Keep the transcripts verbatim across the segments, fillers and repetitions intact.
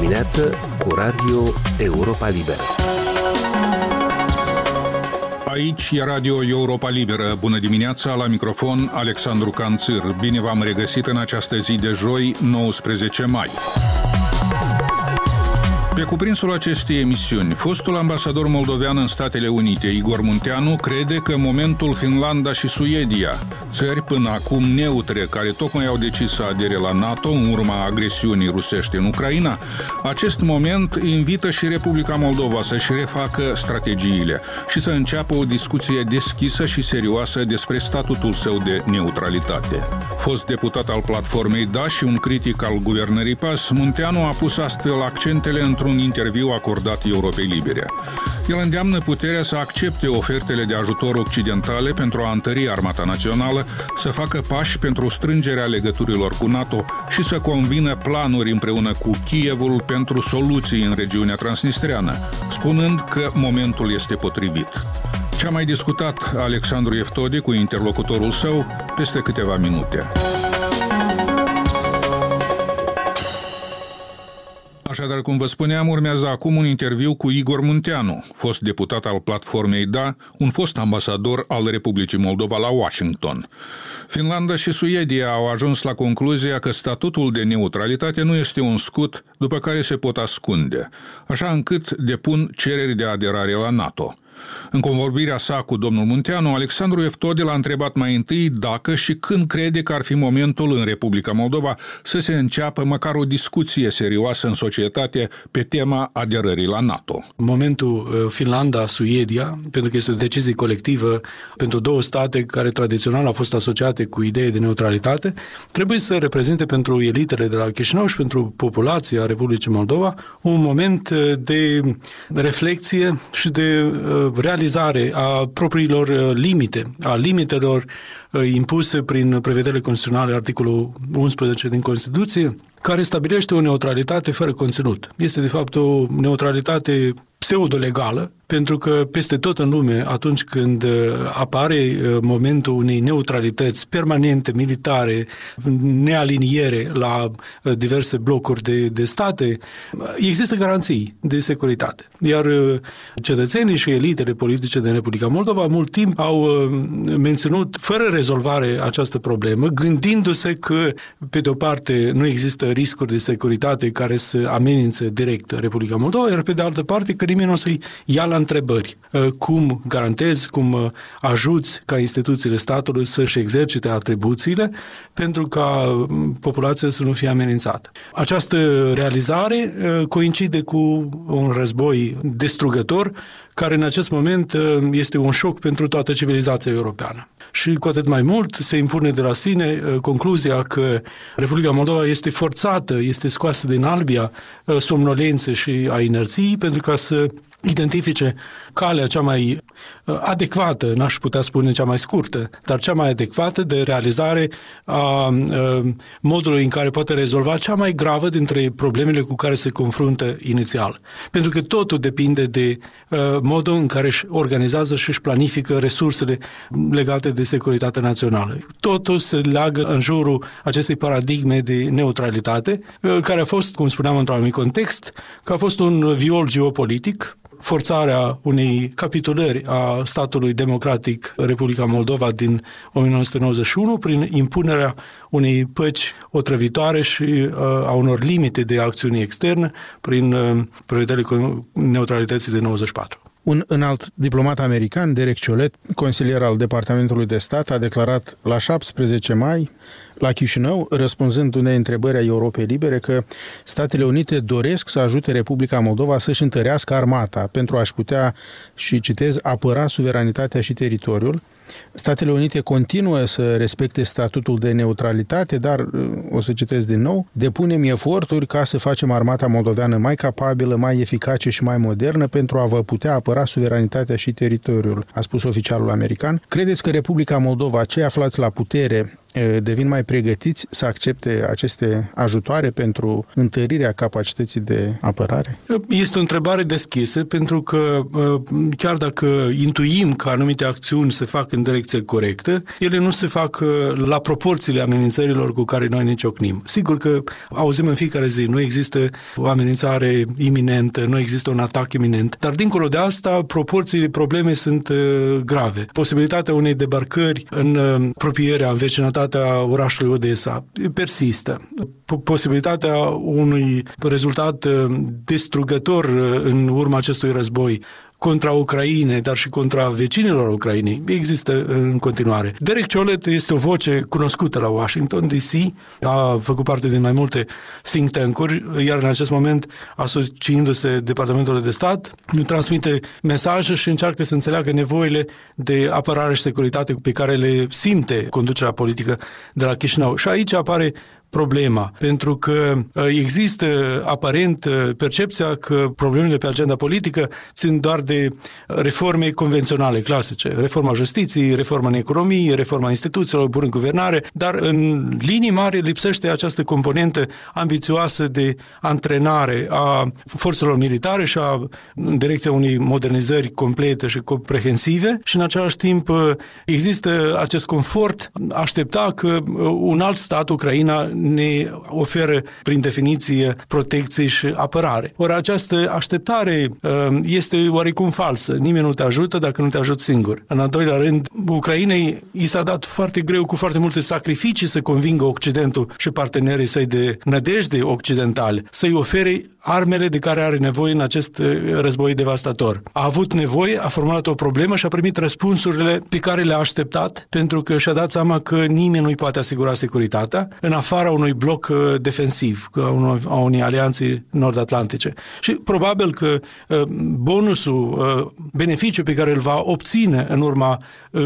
dimineață cu Radio Europa Liberă. Aici e Radio Europa Liberă. Bună dimineața, la microfon Alexandru Cănțîr. Bine v-am regăsit în această zi de joi, nouăsprezece mai. Pe cuprinsul acestei emisiuni, fostul ambasador moldovean în Statele Unite, Igor Munteanu, crede că în momentul Finlanda și Suedia, țări până acum neutre, care tocmai au decis să adere la NATO în urma agresiunii rusești în Ucraina, acest moment invită și Republica Moldova să-și refacă strategiile și să înceapă o discuție deschisă și serioasă despre statutul său de neutralitate. Fost deputat al platformei DA și un critic al guvernării PAS, Munteanu a pus astfel accentele într-un un interviu acordat Europei Libere. El îndeamnă puterea să accepte ofertele de ajutor occidentale pentru a întări armata națională, să facă pași pentru strângerea legăturilor cu NATO și să convină planuri împreună cu Kievul pentru soluții în regiunea transnistreană, spunând că momentul este potrivit. Ce a mai discutat Alexandru Eftode cu interlocutorul său peste câteva minute. Așadar, cum vă spuneam, urmează acum un interviu cu Igor Munteanu, fost deputat al platformei DA, un fost ambasador al Republicii Moldova la Washington. Finlanda și Suedia au ajuns la concluzia că statutul de neutralitate nu este un scut după care se pot ascunde, așa încât depun cereri de aderare la NATO. În convorbirea sa cu domnul Munteanu, Alexandru Eftode l-a întrebat mai întâi dacă și când crede că ar fi momentul în Republica Moldova să se înceapă măcar o discuție serioasă în societate pe tema aderării la NATO. Momentul Finlanda-Suedia, pentru că este o decizie colectivă pentru două state care tradițional au fost asociate cu idei de neutralitate, trebuie să reprezinte pentru elitele de la Chișinău și pentru populația Republicii Moldova un moment de reflexie și de realizare a propriilor limite, a limitelor impuse prin prevederile constituționale, articolul unsprezece din Constituție, care stabilește o neutralitate fără conținut. Este, de fapt, o neutralitate pseudo-legală, pentru că peste tot în lume, atunci când apare momentul unei neutralități permanente, militare, nealiniere la diverse blocuri de, de state, există garanții de securitate. Iar cetățenii și elitele politice din Republica Moldova mult timp au menținut fără rezolvare această problemă, gândindu-se că, pe de-o parte, nu există riscuri de securitate care să amenințe direct Republica Moldova, iar pe de altă parte că nimeni nu o să-i ia la întrebări. Cum garantezi, cum ajuți ca instituțiile statului să-și exercite atribuțiile pentru ca populația să nu fie amenințată. Această realizare coincide cu un război destrugător care în acest moment este un șoc pentru toată civilizația europeană. Și cu atât mai mult se impune de la sine concluzia că Republica Moldova este forțată, este scoasă din albia somnolențe și a inerției pentru ca să identifice calea cea mai adecvată, n-aș putea spune cea mai scurtă, dar cea mai adecvată de realizare a modului în care poate rezolva cea mai gravă dintre problemele cu care se confruntă inițial. Pentru că totul depinde de modul în care își organizează și își planifică resursele legate de securitatea națională. Totul se leagă în jurul acestei paradigme de neutralitate, care a fost, cum spuneam într-un anumit context, că a fost un viol geopolitic, forțarea unei capitulări a statului democratic Republica Moldova din nouăsprezece nouăzeci și unu prin impunerea unei păci otrăvitoare și a unor limite de acțiune externă prin prevederile neutralității de nouăzeci și patru. Un înalt diplomat american, Derek Chollet, consilier al Departamentului de Stat, a declarat la șaptesprezece mai la Chișinău, răspunzând unei întrebări a Europei Libere, că Statele Unite doresc să ajute Republica Moldova să-și întărească armata pentru a-și putea, și citez, apăra suveranitatea și teritoriul. Statele Unite continuă să respecte statutul de neutralitate, dar, o să citez din nou, depunem eforturi ca să facem armata moldoveană mai capabilă, mai eficace și mai modernă pentru a vă putea apăra suveranitatea și teritoriul, a spus oficialul american. Credeți că Republica Moldova, cei aflați la putere, devin mai pregătiți să accepte aceste ajutoare pentru întărirea capacității de apărare? Este o întrebare deschisă, pentru că chiar dacă intuim că anumite acțiuni se fac în direcție corectă, ele nu se fac la proporțiile amenințărilor cu care noi ne ciocnim. Sigur că auzim în fiecare zi, nu există o amenințare iminentă, nu există un atac iminent, dar dincolo de asta, proporțiile problemei sunt grave. Posibilitatea unei debarcări în apropierea, în vecinătatea orașului Odessa persistă. Posibilitatea unui rezultat distrugător în urma acestui război contra Ucrainei, dar și contra vecinilor Ucrainei, există în continuare. Derek Chollet este o voce cunoscută la Washington D C, a făcut parte din mai multe think tank-uri, iar în acest moment, asociindu-se Departamentului de Stat, transmite mesaje și încearcă să înțeleagă nevoile de apărare și securitate pe care le simte conducerea politică de la Chișinău. Și aici apare problema, pentru că există aparent percepția că problemele pe agenda politică țin doar de reforme convenționale, clasice, reforma justiției, reforma în economie, reforma instituțiilor, bună guvernare, dar în linii mari lipsește această componentă ambițioasă de antrenare a forțelor militare și a, în direcția unei modernizări complete și comprehensive, și în același timp există acest confort aștepta că un alt stat, Ucraina, ne oferă, prin definiție, protecție și apărare. Ori această așteptare este oarecum falsă. Nimeni nu te ajută dacă nu te ajută singur. În al doilea rând, Ucrainei i s-a dat foarte greu, cu foarte multe sacrificii, să convingă Occidentul și partenerii săi de nădejde occidentale, să-i ofere armele de care are nevoie în acest război devastator. A avut nevoie, a formulat o problemă și a primit răspunsurile pe care le-a așteptat, pentru că și-a dat seama că nimeni nu-i poate asigura securitatea în afara unui bloc defensiv, a unei alianțe nord-atlantice. Și probabil că bonusul, beneficiul pe care îl va obține în urma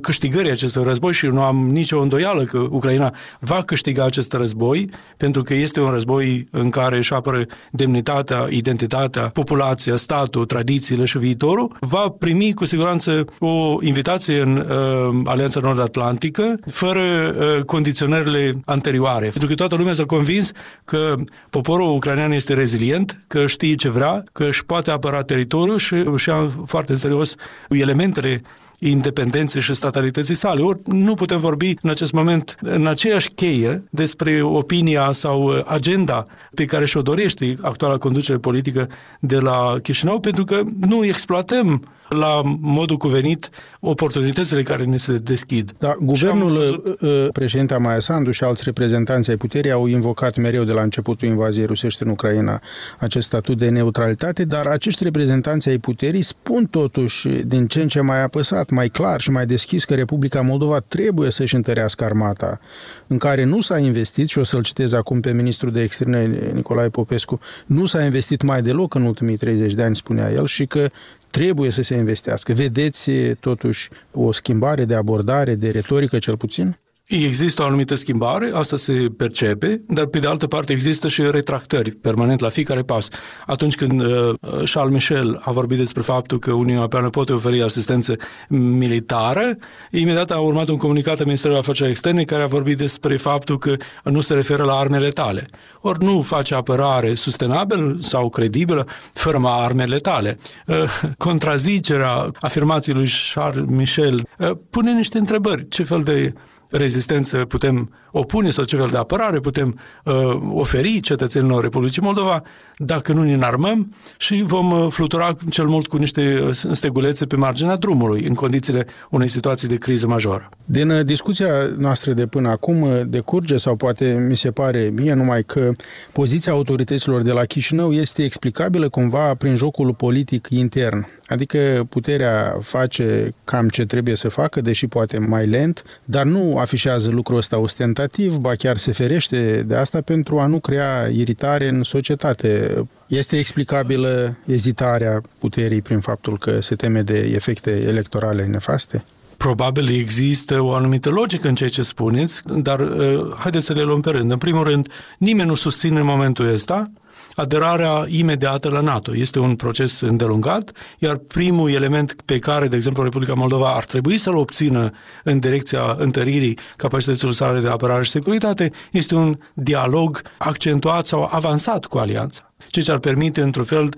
câștigării acestui război, și nu am nicio îndoială că Ucraina va câștiga acest război, pentru că este un război în care își apără demnitatea, identitatea, populația, statul, tradițiile și viitorul, va primi cu siguranță o invitație în uh, Alianța Nord-Atlantică, fără uh, condiționările anterioare. Pentru că toată lumea s-a convins că poporul ucrainean este rezilient, că știe ce vrea, că își poate apăra teritoriul și își ia foarte în serios elementele independenței și statalității sale. Ori nu putem vorbi în acest moment în aceeași cheie despre opinia sau agenda pe care și-o dorește actuala conducere politică de la Chișinău, pentru că nu exploatăm la modul cuvenit oportunitățile care ne se deschid. Da, guvernul, văzut... președinta Maia Sandu și alți reprezentanți ai puterii au invocat mereu de la începutul invaziei rusești în Ucraina acest statut de neutralitate, dar acești reprezentanți ai puterii spun totuși din ce în ce mai apăsat, mai clar și mai deschis că Republica Moldova trebuie să-și întărească armata, în care nu s-a investit, și o să-l citez acum pe ministrul de externe Nicolae Popescu, nu s-a investit mai deloc în ultimii treizeci de ani, spunea el, și că trebuie să se investească. Vedeți, totuși, o schimbare de abordare, de retorică, cel puțin? Există o anumită schimbare, asta se percepe, dar pe de altă parte există și retractări permanent la fiecare pas. Atunci când uh, Charles Michel a vorbit despre faptul că Uniunea Europeană poate oferi asistență militară, imediat a urmat un comunicat al Ministerului Afacerilor Externe care a vorbit despre faptul că nu se referă la arme letale. Ori nu face apărare sustenabilă sau credibilă fără arme letale. Uh, contrazicerea afirmației lui Charles Michel uh, pune niște întrebări. Ce fel de rezistență putem opune sau ce fel de apărare putem uh, oferi cetățenilor Republicii Moldova dacă nu ne înarmăm și vom flutura cel mult cu niște stegulețe pe marginea drumului în condițiile unei situații de criză majoră. Din discuția noastră de până acum decurge, sau poate mi se pare mie numai, că poziția autorităților de la Chișinău este explicabilă cumva prin jocul politic intern. Adică puterea face cam ce trebuie să facă, deși poate mai lent, dar nu afișează lucrul ăsta ostentativ, ba chiar se ferește de asta pentru a nu crea iritare în societate. Este explicabilă ezitarea puterii prin faptul că se teme de efecte electorale nefaste? Probabil există o anumită logică în ceea ce spuneți, dar uh, haideți să le luăm pe rând. În primul rând, nimeni nu susține în momentul ăsta aderarea imediată la NATO. Este un proces îndelungat, iar primul element pe care, de exemplu, Republica Moldova ar trebui să-l obțină în direcția întăririi capacităților sale de apărare și securitate este un dialog accentuat sau avansat cu alianța, ceea ce ar permite, într-un fel,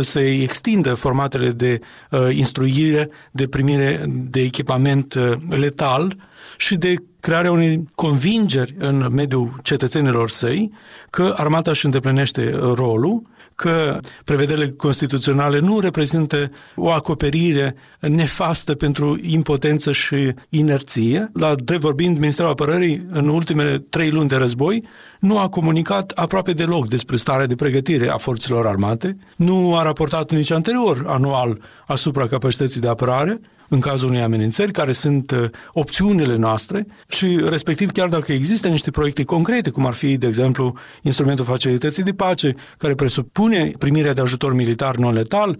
să-i extindă formatele de uh, instruire, de primire de echipament uh, letal și de crearea unei convingeri în mediul cetățenilor săi că armata își îndeplinește rolul, că prevederile constituționale nu reprezintă o acoperire nefastă pentru impotență și inerție. La drept vorbind, Ministerul Apărării, în ultimele trei luni de război, nu a comunicat aproape deloc despre starea de pregătire a forțelor armate, nu a raportat nici anterior anual asupra capacității de apărare, în cazul unei amenințări, care sunt opțiunile noastre și, respectiv, chiar dacă există niște proiecte concrete, cum ar fi, de exemplu, instrumentul facilității de pace, care presupune primirea de ajutor militar non-letal,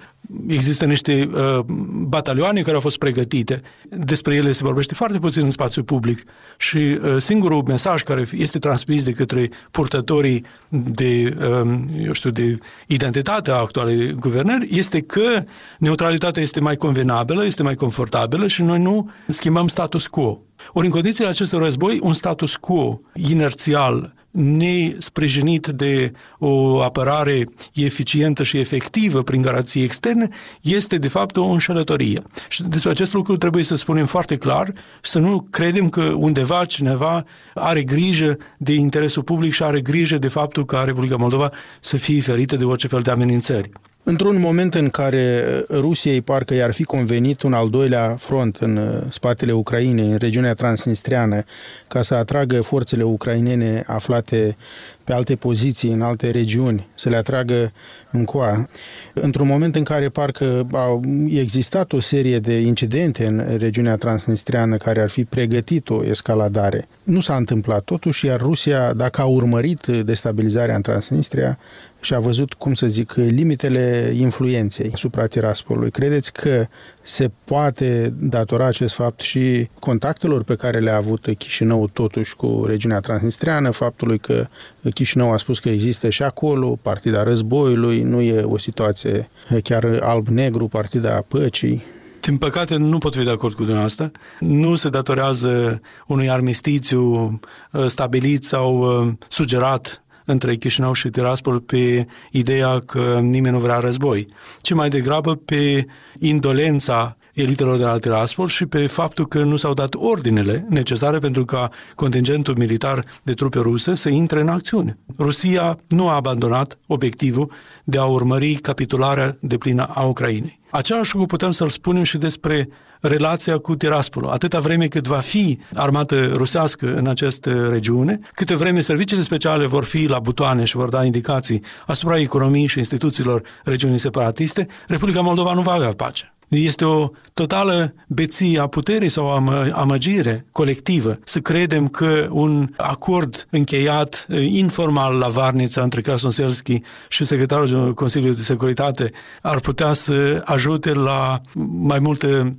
există niște uh, batalioane care au fost pregătite. Despre ele se vorbește foarte puțin în spațiul public și uh, singurul mesaj care este transmis de către purtătorii de, uh, eu știu, de identitatea actualei guvernări este că neutralitatea este mai convenabilă, este mai confortabilă și noi nu schimbăm status quo. Ori în condițiile acestui război, un status quo inerțial nesprijinit de o apărare eficientă și efectivă prin garanții externe, este de fapt o înșelătorie. Și despre acest lucru trebuie să spunem foarte clar, să nu credem că undeva cineva are grijă de interesul public și are grijă de faptul ca Republica Moldova să fie ferită de orice fel de amenințări. Într-un moment în care Rusiei parcă i-ar fi convenit un al doilea front în spatele Ucrainei, în regiunea transnistriană, ca să atragă forțele ucrainene aflate pe alte poziții, în alte regiuni, să le atragă încoa. Într-un moment în care parcă au existat o serie de incidente în regiunea transnistriană care ar fi pregătit o escaladare, nu s-a întâmplat totuși, iar Rusia, dacă a urmărit destabilizarea în Transnistria, și a văzut, cum să zic, limitele influenței asupra Tiraspolului. Credeți că se poate datora acest fapt și contactelor pe care le-a avut Chișinău totuși cu regiunea transnistreană, faptului că Chișinău a spus că există și acolo partida războiului, nu e o situație chiar alb-negru, partida păcii? Din păcate, nu pot fi de acord cu dumneavoastră. Nu se datorează unui armistițiu stabilit sau sugerat între Chișinău și Tiraspol pe ideea că nimeni nu vrea război, ci mai degrabă pe indolența elitelor de la Tiraspol și pe faptul că nu s-au dat ordinele necesare pentru ca contingentul militar de trupe ruse să intre în acțiune. Rusia nu a abandonat obiectivul de a urmări capitularea deplină a Ucrainei. Același lucru putem să-l spunem și despre relația cu Tiraspol. Atâta vreme cât va fi armată rusească în această regiune, câte vreme serviciile speciale vor fi la butoane și vor da indicații asupra economiei și instituțiilor regiunii separatiste, Republica Moldova nu va avea pace. Este o totală beție a puterii sau amăgire colectivă să credem că un acord încheiat informal la Varnița între Krasnoselski și secretarul Consiliului de Securitate ar putea să ajute la mai multă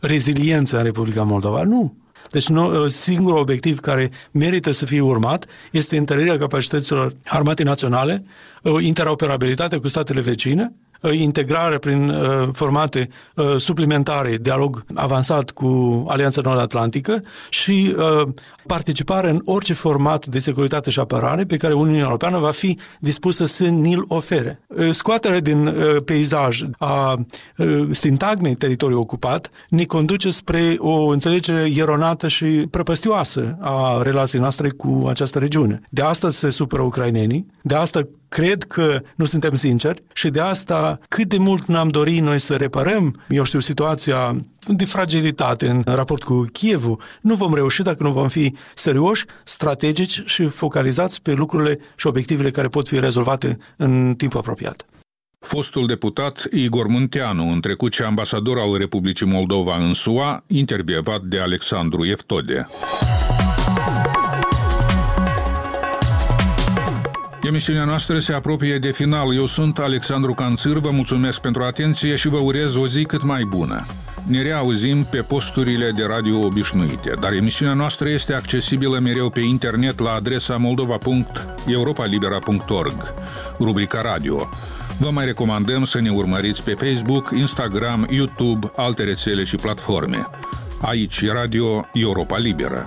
reziliență în Republica Moldova. Nu! Deci singurul obiectiv care merită să fie urmat este întărirea capacităților armatei naționale, interoperabilitatea cu statele vecine, integrare prin uh, formate uh, suplimentare, dialog avansat cu Alianța Nord-Atlantică și uh, participare în orice format de securitate și apărare pe care Uniunea Europeană va fi dispusă să ni-l ofere. Uh, scoaterea din uh, peisaj a uh, sintagmei teritoriului ocupat ne conduce spre o înțelegere eronată și prăpăstioasă a relației noastre cu această regiune. De asta se supără ucrainenii, de asta cred că nu suntem sinceri și de asta cât de mult ne-am dorit noi să reparăm, eu știu, situația de fragilitate în raport cu Kievul, nu vom reuși dacă nu vom fi serioși, strategici și focalizați pe lucrurile și obiectivele care pot fi rezolvate în timp apropiat. Fostul deputat Igor Munteanu, în trecut și ambasador al Republicii Moldova în S U A, intervievat de Alexandru Eftode. Emisiunea noastră se apropie de final. Eu sunt Alexandru Cănțîr, vă mulțumesc pentru atenție și vă urez o zi cât mai bună. Ne reauzim pe posturile de radio obișnuite, dar emisiunea noastră este accesibilă mereu pe internet la adresa moldova punct europa libera punct org. rubrica radio. Vă mai recomandăm să ne urmăriți pe Facebook, Instagram, YouTube, alte rețele și platforme. Aici Radio Europa Liberă.